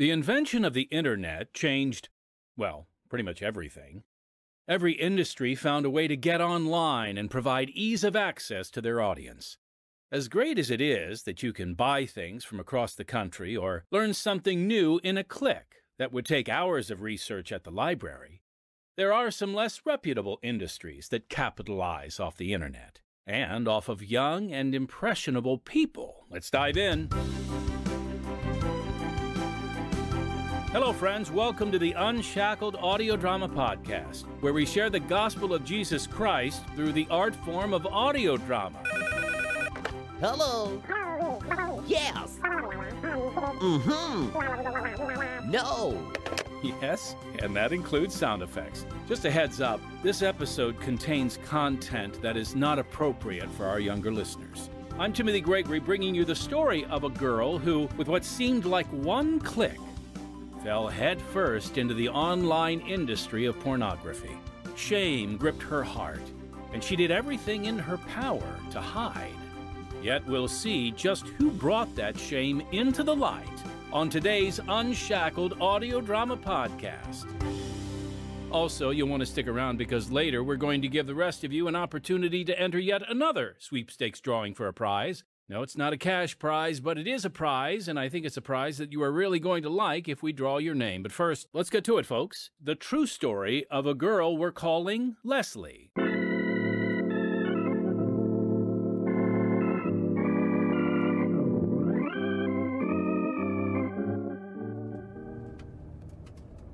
The invention of the internet changed, well, pretty much everything. Every industry found a way to get online and provide ease of access to their audience. As great as it is that you can buy things from across the country or learn something new in a click that would take hours of research at the library, there are some less reputable industries that capitalize off the internet and off of young and impressionable people. Let's dive in. Hello, friends. Welcome to the Unshackled Audio Drama Podcast, where we share the gospel of Jesus Christ through the art form of audio drama. Hello. Yes. Mm-hmm. No. Yes, and that includes sound effects. Just a heads up, this episode contains content that is not appropriate for our younger listeners. I'm Timothy Gregory, bringing you the story of a girl who, with what seemed like one click, fell headfirst into the online industry of pornography. Shame gripped her heart, and she did everything in her power to hide. Yet we'll see just who brought that shame into the light on today's Unshackled Audio Drama Podcast. Also, you'll want to stick around because later we're going to give the rest of you an opportunity to enter yet another sweepstakes drawing for a prize. No, it's not a cash prize, but it is a prize, and I think it's a prize that you are really going to like if we draw your name. But first, let's get to it, folks. The true story of a girl we're calling Leslie.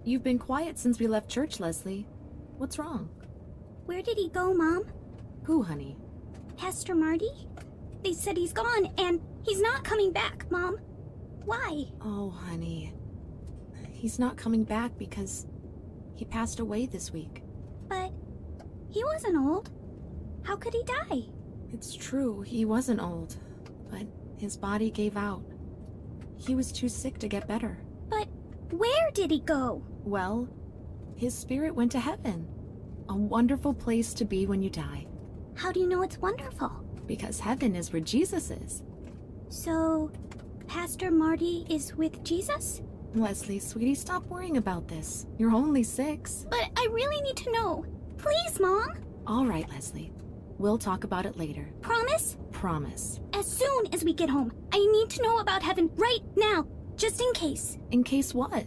You've been quiet since we left church, Leslie. What's wrong? Where did he go, Mom? Who, honey? Pastor Marty? They said he's gone, and he's not coming back, Mom. Why? Oh, honey. He's not coming back because he passed away this week. But he wasn't old. How could he die? It's true, he wasn't old, but his body gave out. He was too sick to get better. But where did he go? Well, his spirit went to heaven. A wonderful place to be when you die. How do you know it's wonderful? Because heaven is where Jesus is. So, Pastor Marty is with Jesus? Leslie, sweetie, stop worrying about this. You're only 6. But I really need to know. Please, Mom. All right, Leslie. We'll talk about it later. Promise? Promise. As soon as we get home, I need to know about heaven right now, just in case. In case what?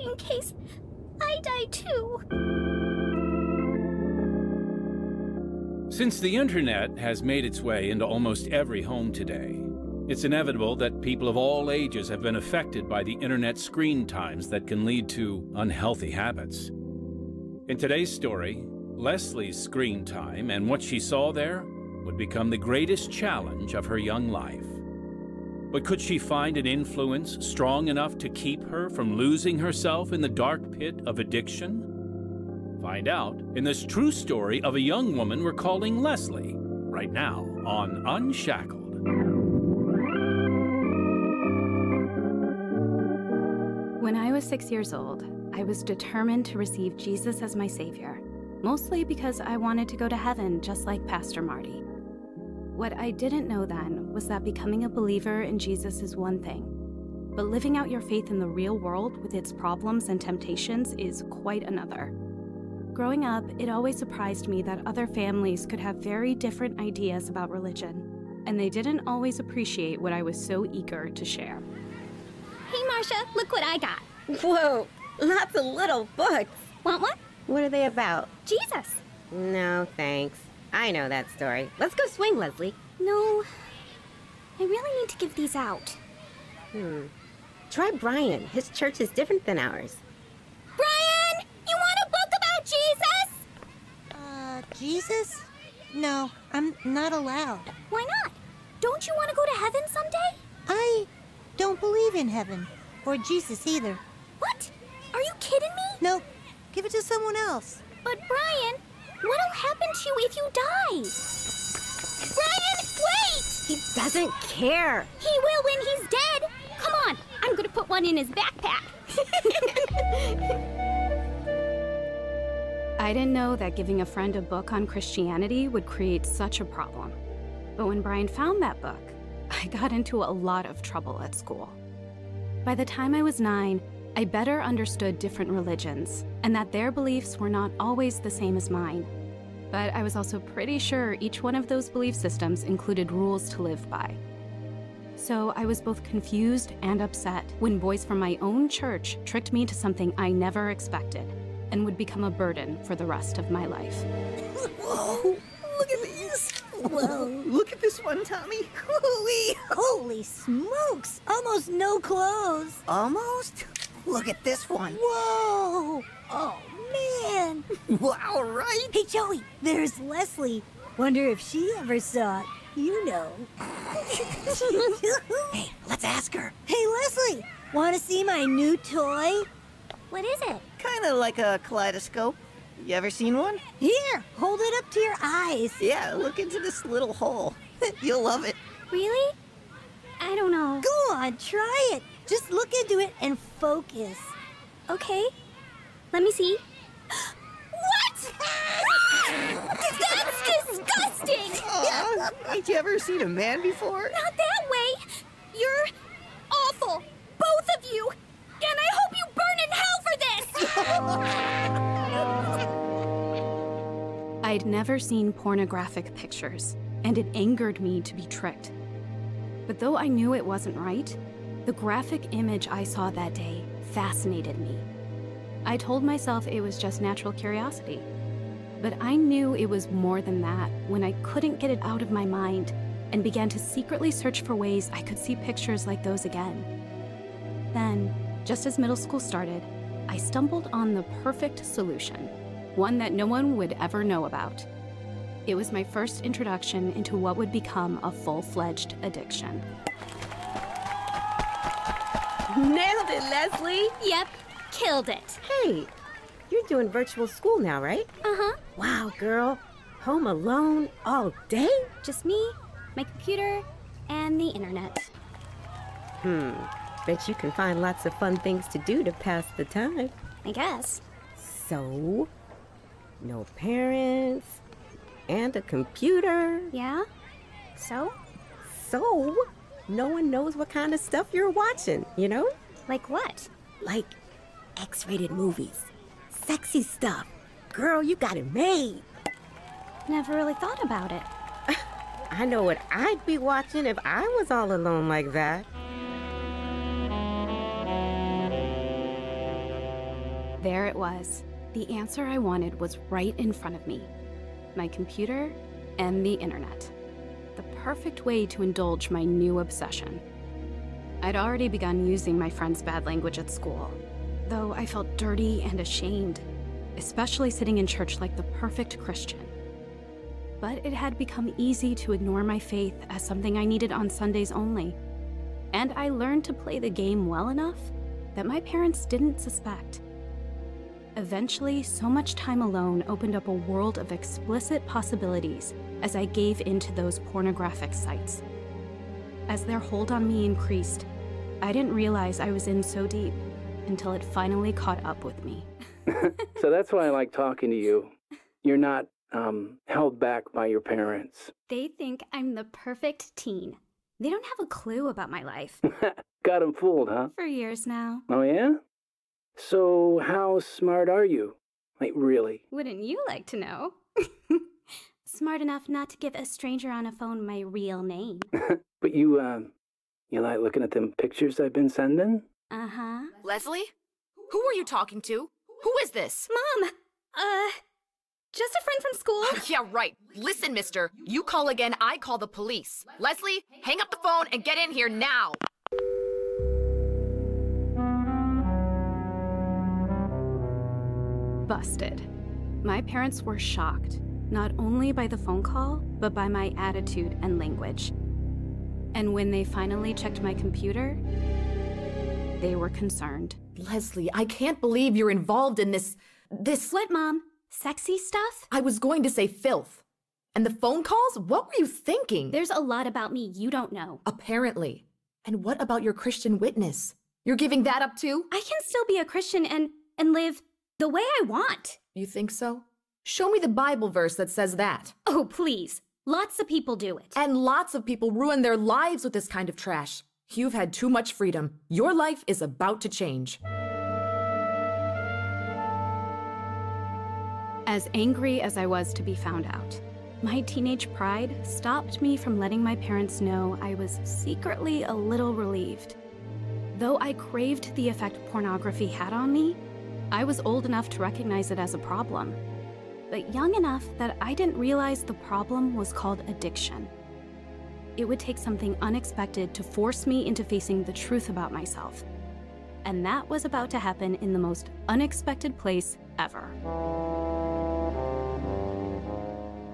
In case I die too. Since the internet has made its way into almost every home today, it's inevitable that people of all ages have been affected by the internet screen times that can lead to unhealthy habits. In today's story, Leslie's screen time and what she saw there would become the greatest challenge of her young life. But could she find an influence strong enough to keep her from losing herself in the dark pit of addiction? Find out in this true story of a young woman we're calling Leslie, right now on Unshackled. When I was 6 years old, I was determined to receive Jesus as my Savior, mostly because I wanted to go to heaven just like Pastor Marty. What I didn't know then was that becoming a believer in Jesus is one thing, but living out your faith in the real world with its problems and temptations is quite another. Growing up, it always surprised me that other families could have very different ideas about religion, and they didn't always appreciate what I was so eager to share. Hey, Marcia, look what I got. Whoa, lots of little books. Want one? What are they about? Jesus. No, thanks. I know that story. Let's go swing, Leslie. No, I really need to give these out. Try Brian. His church is different than ours. Brian, you want a book? Jesus? Jesus? No, I'm not allowed. Why not? Don't you want to go to heaven someday? I don't believe in heaven, or Jesus either. What? Are you kidding me? No, give it to someone else. But Brian, what'll happen to you if you die? Brian, wait! He doesn't care. He will when he's dead. Come on, I'm gonna put one in his backpack. I didn't know that giving a friend a book on Christianity would create such a problem. But when Brian found that book, I got into a lot of trouble at school. By the time I was 9, I better understood different religions and that their beliefs were not always the same as mine. But I was also pretty sure each one of those belief systems included rules to live by. So I was both confused and upset when boys from my own church tricked me to something I never expected and would become a burden for the rest of my life. Whoa, look at these. Whoa, look at this one, Tommy. Holy smokes, almost no clothes. Almost? Look at this one. Whoa, oh man. Wow, right? Hey Joey, there's Leslie. Wonder if she ever saw it. You know. Hey, let's ask her. Hey Leslie, wanna see my new toy? What is it? Kinda like a kaleidoscope. You ever seen one? Here, hold it up to your eyes. Yeah, look into this little hole. You'll love it. Really? I don't know. Go on, try it. Just look into it and focus. Okay. Let me see. What? That's disgusting! Ain't you ever seen a man before? Not that way. You're awful, both of you. And I hope you burn in hell for this! I'd never seen pornographic pictures, and it angered me to be tricked. But though I knew it wasn't right, the graphic image I saw that day fascinated me. I told myself it was just natural curiosity, but I knew it was more than that when I couldn't get it out of my mind and began to secretly search for ways I could see pictures like those again. Then, just as middle school started, I stumbled on the perfect solution. One that no one would ever know about. It was my first introduction into what would become a full-fledged addiction. Nailed it, Leslie! Yep, killed it. Hey, you're doing virtual school now, right? Uh-huh. Wow, girl, home alone all day? Just me, my computer, and the internet. Bet you can find lots of fun things to do to pass the time. I guess. So? No parents, and a computer. Yeah? So? So, no one knows what kind of stuff you're watching, you know? Like what? Like X-rated movies, sexy stuff. Girl, you got it made. Never really thought about it. I know what I'd be watching if I was all alone like that. There it was. The answer I wanted was right in front of me, my computer and the internet. The perfect way to indulge my new obsession. I'd already begun using my friend's bad language at school, though I felt dirty and ashamed, especially sitting in church like the perfect Christian. But it had become easy to ignore my faith as something I needed on Sundays only, and I learned to play the game well enough that my parents didn't suspect. Eventually, so much time alone opened up a world of explicit possibilities as I gave into those pornographic sites. As their hold on me increased, I didn't realize I was in so deep until it finally caught up with me. So that's why I like talking to you. You're not held back by your parents. They think I'm the perfect teen. They don't have a clue about my life. Got them fooled, huh? For years now. Oh, yeah? So, how smart are you? Like, really? Wouldn't you like to know? Smart enough not to give a stranger on a phone my real name. But you like looking at them pictures I've been sending? Uh-huh. Leslie? Who are you talking to? Who is this? Mom! Just a friend from school. Yeah, right. Listen, mister. You call again, I call the police. Leslie, hang up the phone and get in here now! Busted. My parents were shocked, not only by the phone call, but by my attitude and language. And when they finally checked my computer, they were concerned. Leslie, I can't believe you're involved in this— What, Mom? Sexy stuff? I was going to say filth. And the phone calls? What were you thinking? There's a lot about me you don't know. Apparently. And what about your Christian witness? You're giving that up too? I can still be a Christian and live the way I want. You think so? Show me the Bible verse that says that. Oh, please. Lots of people do it. And lots of people ruin their lives with this kind of trash. You've had too much freedom. Your life is about to change. As angry as I was to be found out, my teenage pride stopped me from letting my parents know I was secretly a little relieved. Though I craved the effect pornography had on me, I was old enough to recognize it as a problem, but young enough that I didn't realize the problem was called addiction. It would take something unexpected to force me into facing the truth about myself. And that was about to happen in the most unexpected place ever.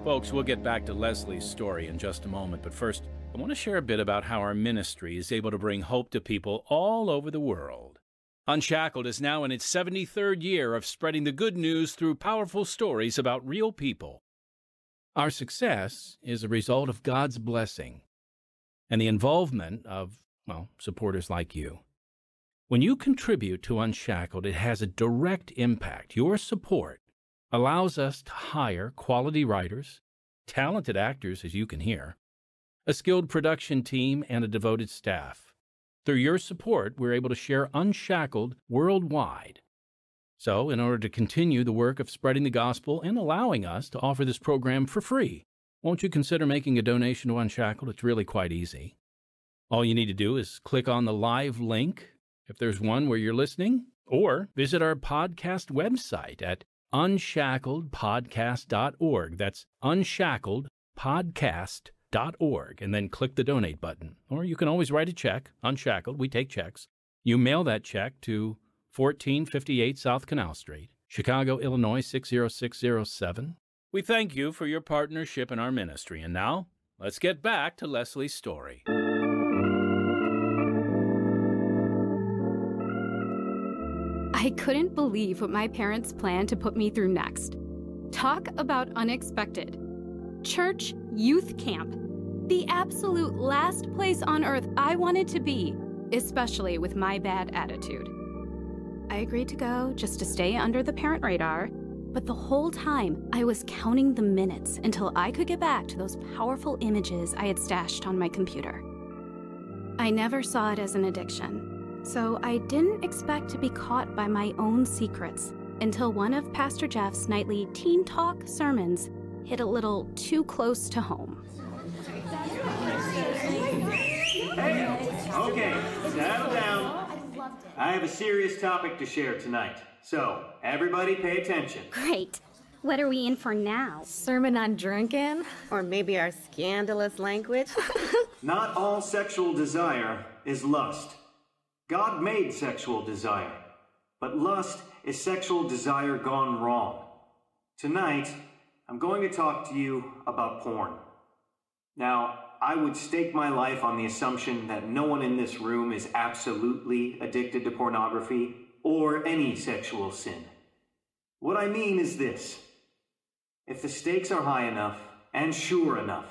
Folks, we'll get back to Leslie's story in just a moment, but first, I want to share a bit about how our ministry is able to bring hope to people all over the world. Unshackled is now in its 73rd year of spreading the good news through powerful stories about real people. Our success is a result of God's blessing and the involvement of, well, supporters like you. When you contribute to Unshackled, it has a direct impact. Your support allows us to hire quality writers, talented actors, as you can hear, a skilled production team, and a devoted staff. Through your support, we're able to share Unshackled worldwide. So, in order to continue the work of spreading the gospel and allowing us to offer this program for free, won't you consider making a donation to Unshackled? It's really quite easy. All you need to do is click on the live link, if there's one where you're listening, or visit our podcast website at unshackledpodcast.org. That's unshackledpodcast.org, and then click the donate button. Or you can always write a check, Unshackled, we take checks. You mail that check to 1458 South Canal Street, Chicago, Illinois 60607. We thank you for your partnership in our ministry. And now, let's get back to Leslie's story. I couldn't believe what my parents planned to put me through next. Talk about unexpected. Church youth camp, the absolute last place on earth I wanted to be, especially with my bad attitude. I agreed to go just to stay under the parent radar, but the whole time I was counting the minutes until I could get back to those powerful images I had stashed on my computer. I never saw it as an addiction. So I didn't expect to be caught by my own secrets until one of Pastor Jeff's nightly teen talk sermons hit a little too close to home. Hey, okay, settle down. I have a serious topic to share tonight, so everybody pay attention. Great. What are we in for now? Sermon on drinking? Or maybe our scandalous language? Not all sexual desire is lust. God made sexual desire, but lust is sexual desire gone wrong. Tonight, I'm going to talk to you about porn. Now, I would stake my life on the assumption that no one in this room is absolutely addicted to pornography or any sexual sin. What I mean is this: if the stakes are high enough and sure enough,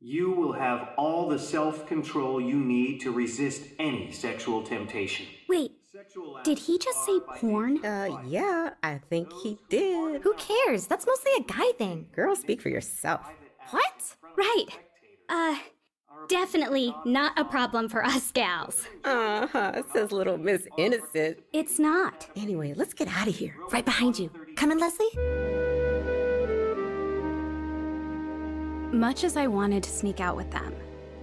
you will have all the self-control you need to resist any sexual temptation. Wait, did he just say porn? Yeah, I think he did. Who cares? That's mostly a guy thing. Girl, speak for yourself. What? Right. Definitely not a problem for us gals. Uh-huh, says little Miss Innocent. It's not. Anyway, let's get out of here. Right behind you. Come in, Leslie. Much as I wanted to sneak out with them,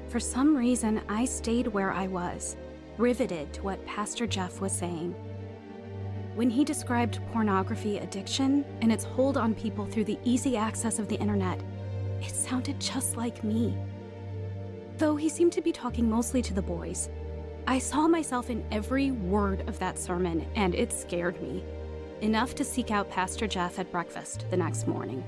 for some reason I stayed where I was, riveted to what Pastor Jeff was saying. When he described pornography addiction and its hold on people through the easy access of the internet, it sounded just like me. Though he seemed to be talking mostly to the boys, I saw myself in every word of that sermon, and it scared me, enough to seek out Pastor Jeff at breakfast the next morning.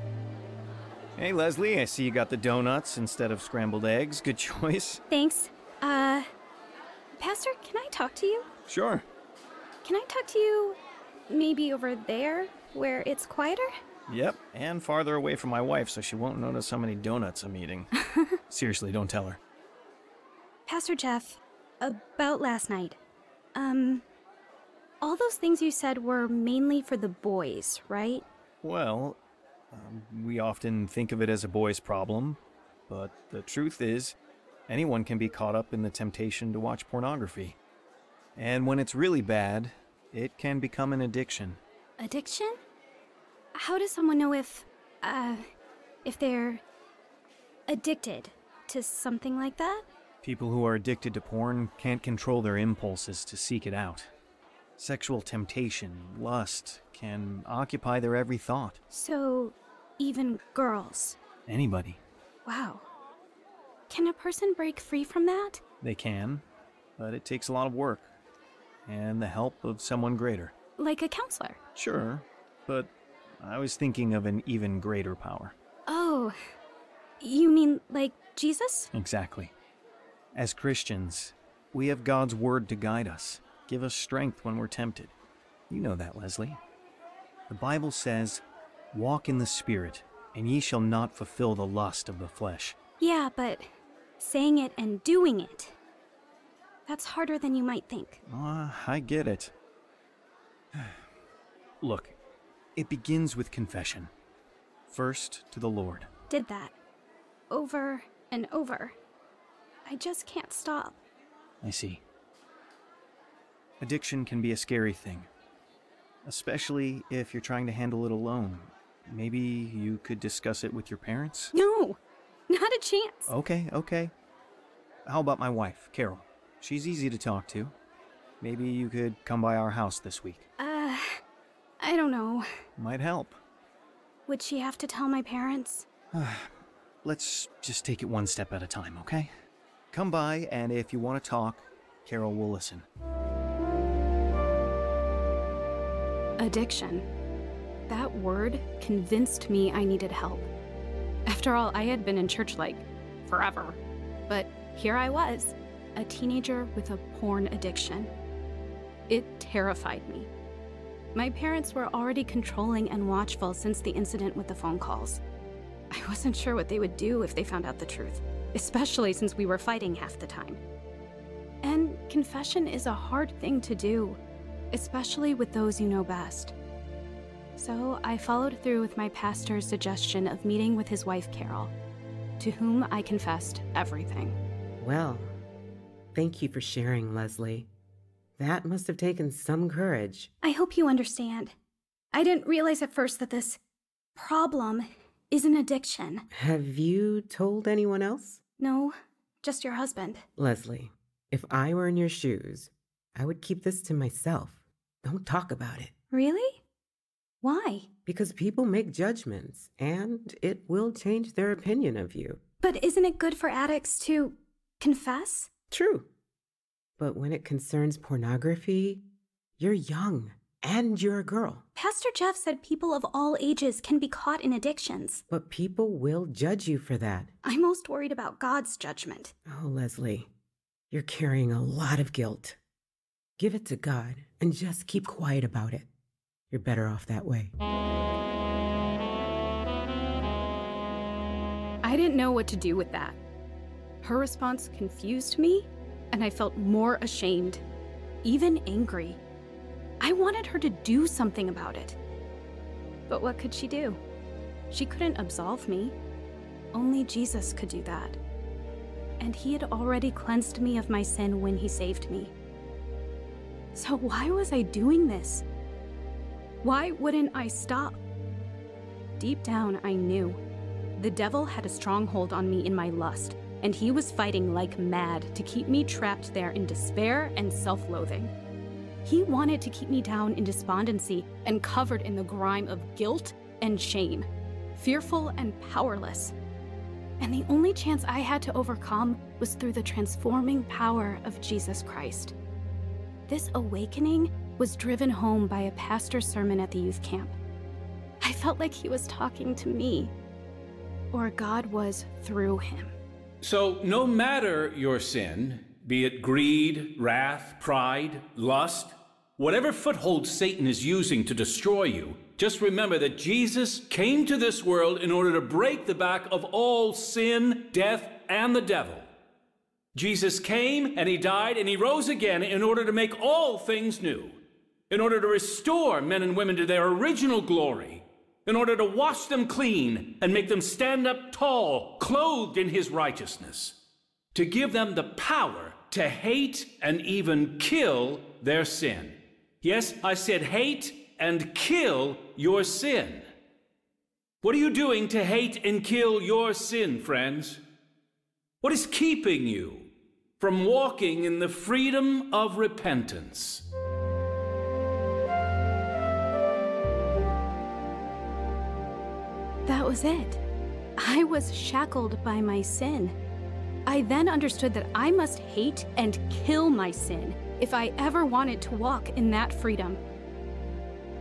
Hey, Leslie, I see you got the donuts instead of scrambled eggs. Good choice. Thanks. Pastor, can I talk to you? Sure. Can I talk to you maybe over there where it's quieter? Yep, and farther away from my wife so she won't notice how many donuts I'm eating. Seriously, don't tell her. Pastor Jeff, about last night, all those things you said were mainly for the boys, right? Well, we often think of it as a boy's problem, but the truth is, Anyone can be caught up in the temptation to watch pornography. And when it's really bad, it can become an addiction. Addiction? How does someone know if they're addicted to something like that? People who are addicted to porn can't control their impulses to seek it out. Sexual temptation, lust, can occupy their every thought. So, even girls? Anybody. Wow. Can a person break free from that? They can, but it takes a lot of work and the help of someone greater. Like a counselor? Sure, but I was thinking of an even greater power. Oh, you mean like Jesus? Exactly. As Christians, we have God's word to guide us, give us strength when we're tempted. You know that, Leslie. The Bible says, "Walk in the Spirit, and ye shall not fulfill the lust of the flesh." Yeah, but saying it and doing it, that's harder than you might think. I get it. Look, it begins with confession. First to the Lord. Did that. Over and over. I just can't stop. I see. Addiction can be a scary thing, especially if you're trying to handle it alone. Maybe you could discuss it with your parents? No, not a chance. Okay. How about my wife, Carol? She's easy to talk to. Maybe you could come by our house this week. I don't know. Might help. Would she have to tell my parents? Let's just take it one step at a time, okay? Come by, and if you want to talk, Carol will listen. Addiction. That word convinced me I needed help. After all, I had been in church like forever, but here I was, a teenager with a porn addiction. It terrified me. My parents were already controlling and watchful since the incident with the phone calls. I wasn't sure what they would do if they found out the truth, especially since we were fighting half the time. And confession is a hard thing to do, especially with those you know best. So I followed through with my pastor's suggestion of meeting with his wife, Carol, to whom I confessed everything. Well, thank you for sharing, Leslie. That must have taken some courage. I hope you understand. I didn't realize at first that this problem is an addiction. Have you told anyone else? No, just your husband. Leslie, if I were in your shoes, I would keep this to myself. Don't talk about it. Really? Why? Because people make judgments, and it will change their opinion of you. But isn't it good for addicts to confess? True. But when it concerns pornography, you're young, and you're a girl. Pastor Jeff said people of all ages can be caught in addictions. But people will judge you for that. I'm most worried about God's judgment. Oh, Leslie, you're carrying a lot of guilt. Give it to God, and just keep quiet about it. You're better off that way. I didn't know what to do with that. Her response confused me, and I felt more ashamed, even angry. I wanted her to do something about it. But what could she do? She couldn't absolve me. Only Jesus could do that. And he had already cleansed me of my sin when he saved me. So why was I doing this? Why wouldn't I stop? Deep down, I knew. The devil had a strong hold on me in my lust, and he was fighting like mad to keep me trapped there in despair and self-loathing. He wanted to keep me down in despondency and covered in the grime of guilt and shame, fearful and powerless. And the only chance I had to overcome was through the transforming power of Jesus Christ. This awakening was driven home by a pastor's sermon at the youth camp. I felt like he was talking to me, or God was through him. So no matter your sin, be it greed, wrath, pride, lust, whatever foothold Satan is using to destroy you, just remember that Jesus came to this world in order to break the back of all sin, death, and the devil. Jesus came and he died and he rose again in order to make all things new, in order to restore men and women to their original glory, in order to wash them clean and make them stand up tall, clothed in his righteousness. to give them the power to hate and even kill their sin. Yes, I said hate and kill your sin. What are you doing to hate and kill your sin, friends? What is keeping you from walking in the freedom of repentance? That was it. I was shackled by my sin. I then understood that I must hate and kill my sin if I ever wanted to walk in that freedom.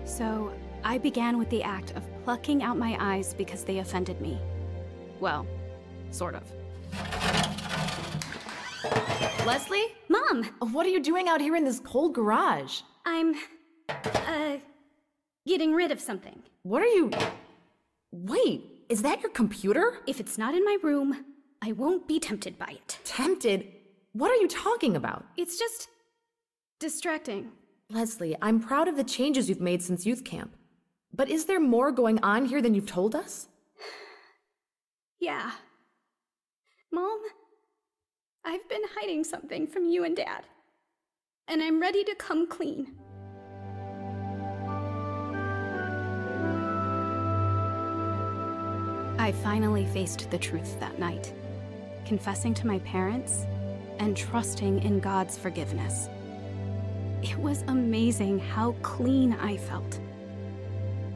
So I began with the act of plucking out my eyes because they offended me. Well, sort of. Leslie? Mom! What are you doing out here in this cold garage? I'm, getting rid of something. What are you... Wait, is that your computer? If it's not in my room, I won't be tempted by it. Tempted? What are you talking about? It's just... distracting. Leslie, I'm proud of the changes you've made since youth camp. But is there more going on here than you've told us? Yeah. Mom, I've been hiding something from you and Dad. And I'm ready to come clean. I finally faced the truth that night, confessing to my parents and trusting in God's forgiveness. It was amazing how clean I felt.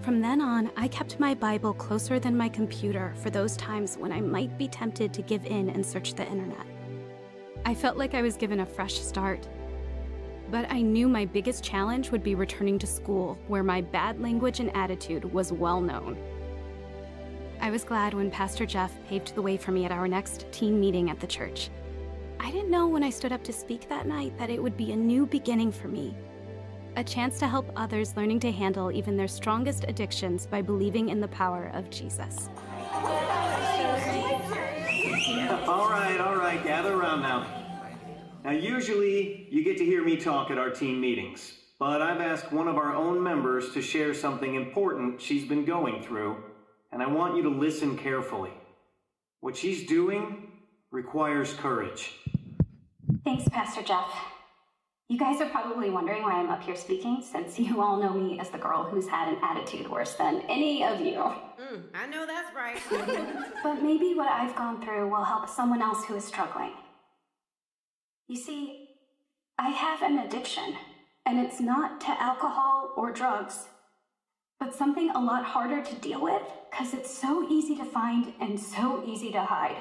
From then on, I kept my Bible closer than my computer for those times when I might be tempted to give in and search the internet. I felt like I was given a fresh start. But I knew my biggest challenge would be returning to school, where my bad language and attitude was well known. I was glad when Pastor Jeff paved the way for me at our next team meeting at the church. I didn't know when I stood up to speak that night that it would be a new beginning for me, a chance to help others learning to handle even their strongest addictions by believing in the power of Jesus. All right, gather around now. Now, usually you get to hear me talk at our team meetings, but I've asked one of our own members to share something important she's been going through. And I want you to listen carefully. What she's doing requires courage. Thanks, Pastor Jeff. You guys are probably wondering why I'm up here speaking, since you all know me as the girl who's had an attitude worse than any of you. I know that's right. But maybe what I've gone through will help someone else who is struggling. You see, I have an addiction, and it's not to alcohol or drugs, but something a lot harder to deal with because it's so easy to find and so easy to hide.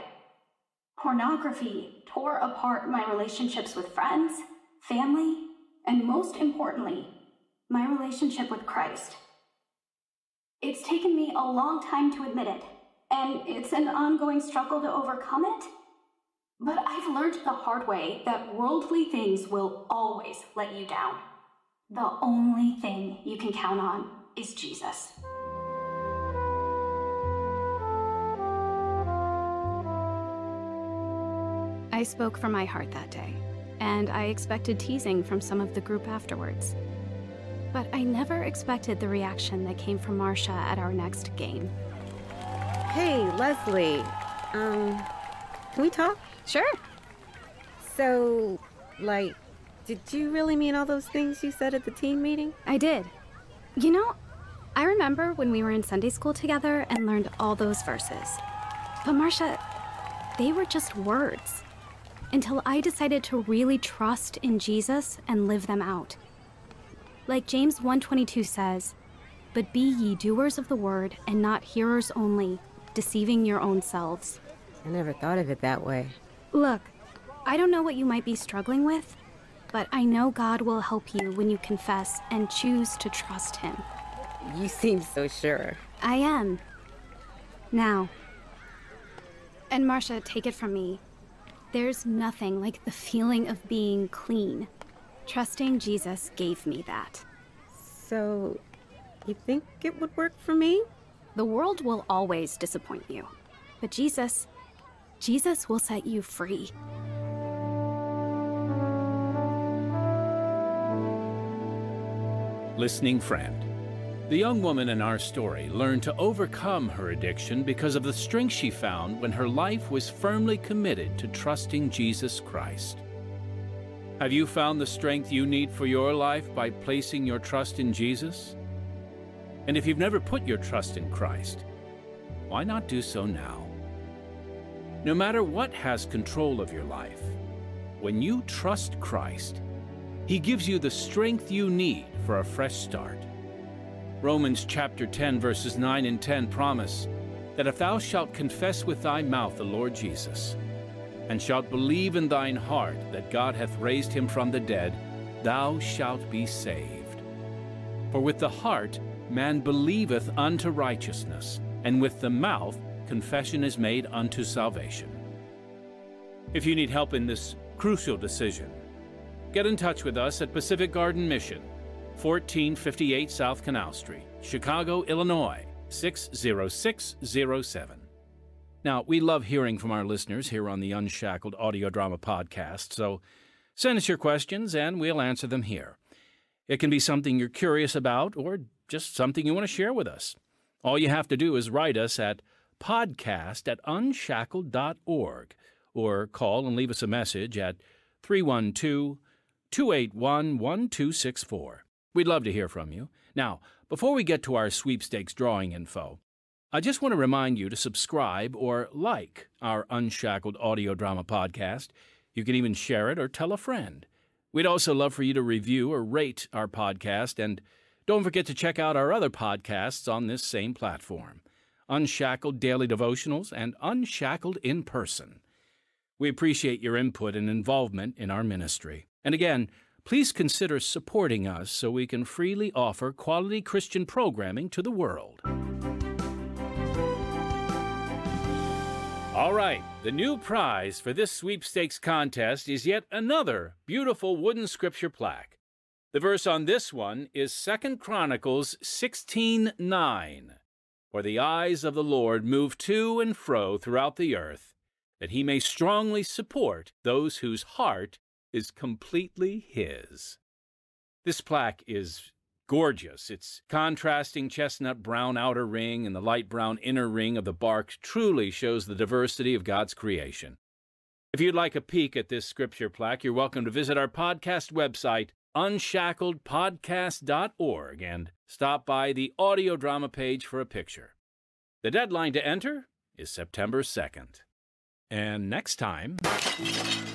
Pornography tore apart my relationships with friends, family, and most importantly, my relationship with Christ. It's taken me a long time to admit it, and it's an ongoing struggle to overcome it. But I've learned the hard way that worldly things will always let you down. The only thing you can count on is Jesus. I spoke from my heart that day, and I expected teasing from some of the group afterwards. But I never expected the reaction that came from Marcia at our next game. Hey, Leslie, can we talk? Sure. So, like, did you really mean all those things you said at the team meeting? I did. You know, I remember when we were in Sunday school together and learned all those verses. But Marcia, they were just words, until I decided to really trust in Jesus and live them out. Like James 1:22 says, "But be ye doers of the word and not hearers only, deceiving your own selves." I never thought of it that way. Look, I don't know what you might be struggling with, but I know God will help you when you confess and choose to trust him. You seem so sure. I am. Now. And Marcia, take it from me. There's nothing like the feeling of being clean. Trusting Jesus gave me that. So, you think it would work for me? The world will always disappoint you. But Jesus will set you free. Listening friend, The young woman in our story learned to overcome her addiction because of the strength she found when her life was firmly committed to trusting Jesus Christ. Have you found the strength you need for your life by placing your trust in Jesus? And if you've never put your trust in Christ, why not do so now? No matter what has control of your life, when you trust Christ, He gives you the strength you need for a fresh start. Romans chapter 10, verses 9 and 10 promise that if thou shalt confess with thy mouth the Lord Jesus, and shalt believe in thine heart that God hath raised him from the dead, thou shalt be saved. For with the heart man believeth unto righteousness, and with the mouth confession is made unto salvation. If you need help in this crucial decision, get in touch with us at Pacific Garden Mission, 1458 South Canal Street, Chicago, Illinois, 60607. Now, we love hearing from our listeners here on the Unshackled Audio Drama Podcast, so send us your questions and we'll answer them here. It can be something you're curious about or just something you want to share with us. All you have to do is write us at podcast@unshackled.org or call and leave us a message at 312-281-1264. We'd love to hear from you. Now, before we get to our sweepstakes drawing info, I just want to remind you to subscribe or like our Unshackled Audio Drama Podcast. You can even share it or tell a friend. We'd also love for you to review or rate our podcast, and don't forget to check out our other podcasts on this same platform, Unshackled Daily Devotionals and Unshackled in Person. We appreciate your input and involvement in our ministry. And again, please consider supporting us so we can freely offer quality Christian programming to the world. All right, the new prize for this sweepstakes contest is yet another beautiful wooden scripture plaque. The verse on this one is 2 Chronicles 16:9. For the eyes of the Lord move to and fro throughout the earth, that he may strongly support those whose heart is completely his. This plaque is gorgeous. Its contrasting chestnut brown outer ring and the light brown inner ring of the bark truly shows the diversity of God's creation. If you'd like a peek at this scripture plaque, you're welcome to visit our podcast website, unshackledpodcast.org, and stop by the audio drama page for a picture. The deadline to enter is September 2nd. And next time...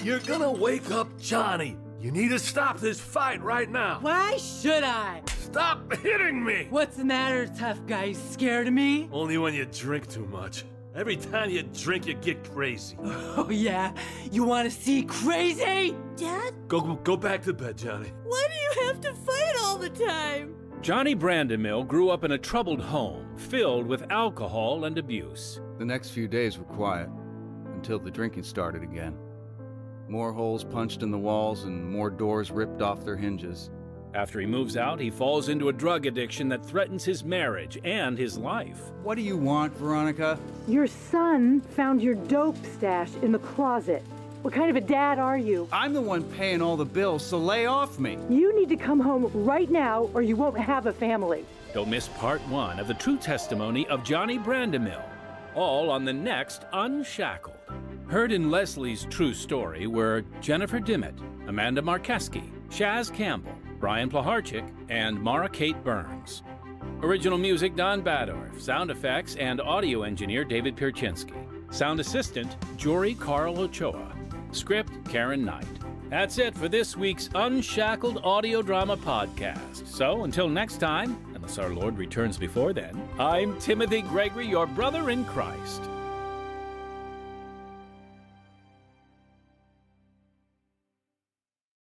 You're gonna wake up Johnny. You need to stop this fight right now. Why should I? Stop hitting me! What's the matter, tough guy? You scared of me? Only when you drink too much. Every time you drink, you get crazy. Oh, yeah? You wanna see crazy? Dad? Go back to bed, Johnny. Why do you have to fight all the time? Johnny Brandemill grew up in a troubled home filled with alcohol and abuse. The next few days were quiet, until the drinking started again. More holes punched in the walls and more doors ripped off their hinges. After he moves out, he falls into a drug addiction that threatens his marriage and his life. What do you want, Veronica? Your son found your dope stash in the closet. What kind of a dad are you? I'm the one paying all the bills, so lay off me. You need to come home right now or you won't have a family. Don't miss part 1 of the true testimony of Johnny Brandemill, all on the next Unshackled. Heard in Leslie's true story were Jennifer Dimmitt, Amanda Markeski, Shaz Campbell, Brian Plaharchik, and Mara Kate Burns. Original music, Don Badorf. Sound effects and audio engineer, David Pierczynski. Sound assistant, Jory Carl Ochoa. Script, Karen Knight. That's it for this week's Unshackled Audio Drama Podcast. So until next time, unless our Lord returns before then, I'm Timothy Gregory, your brother in Christ.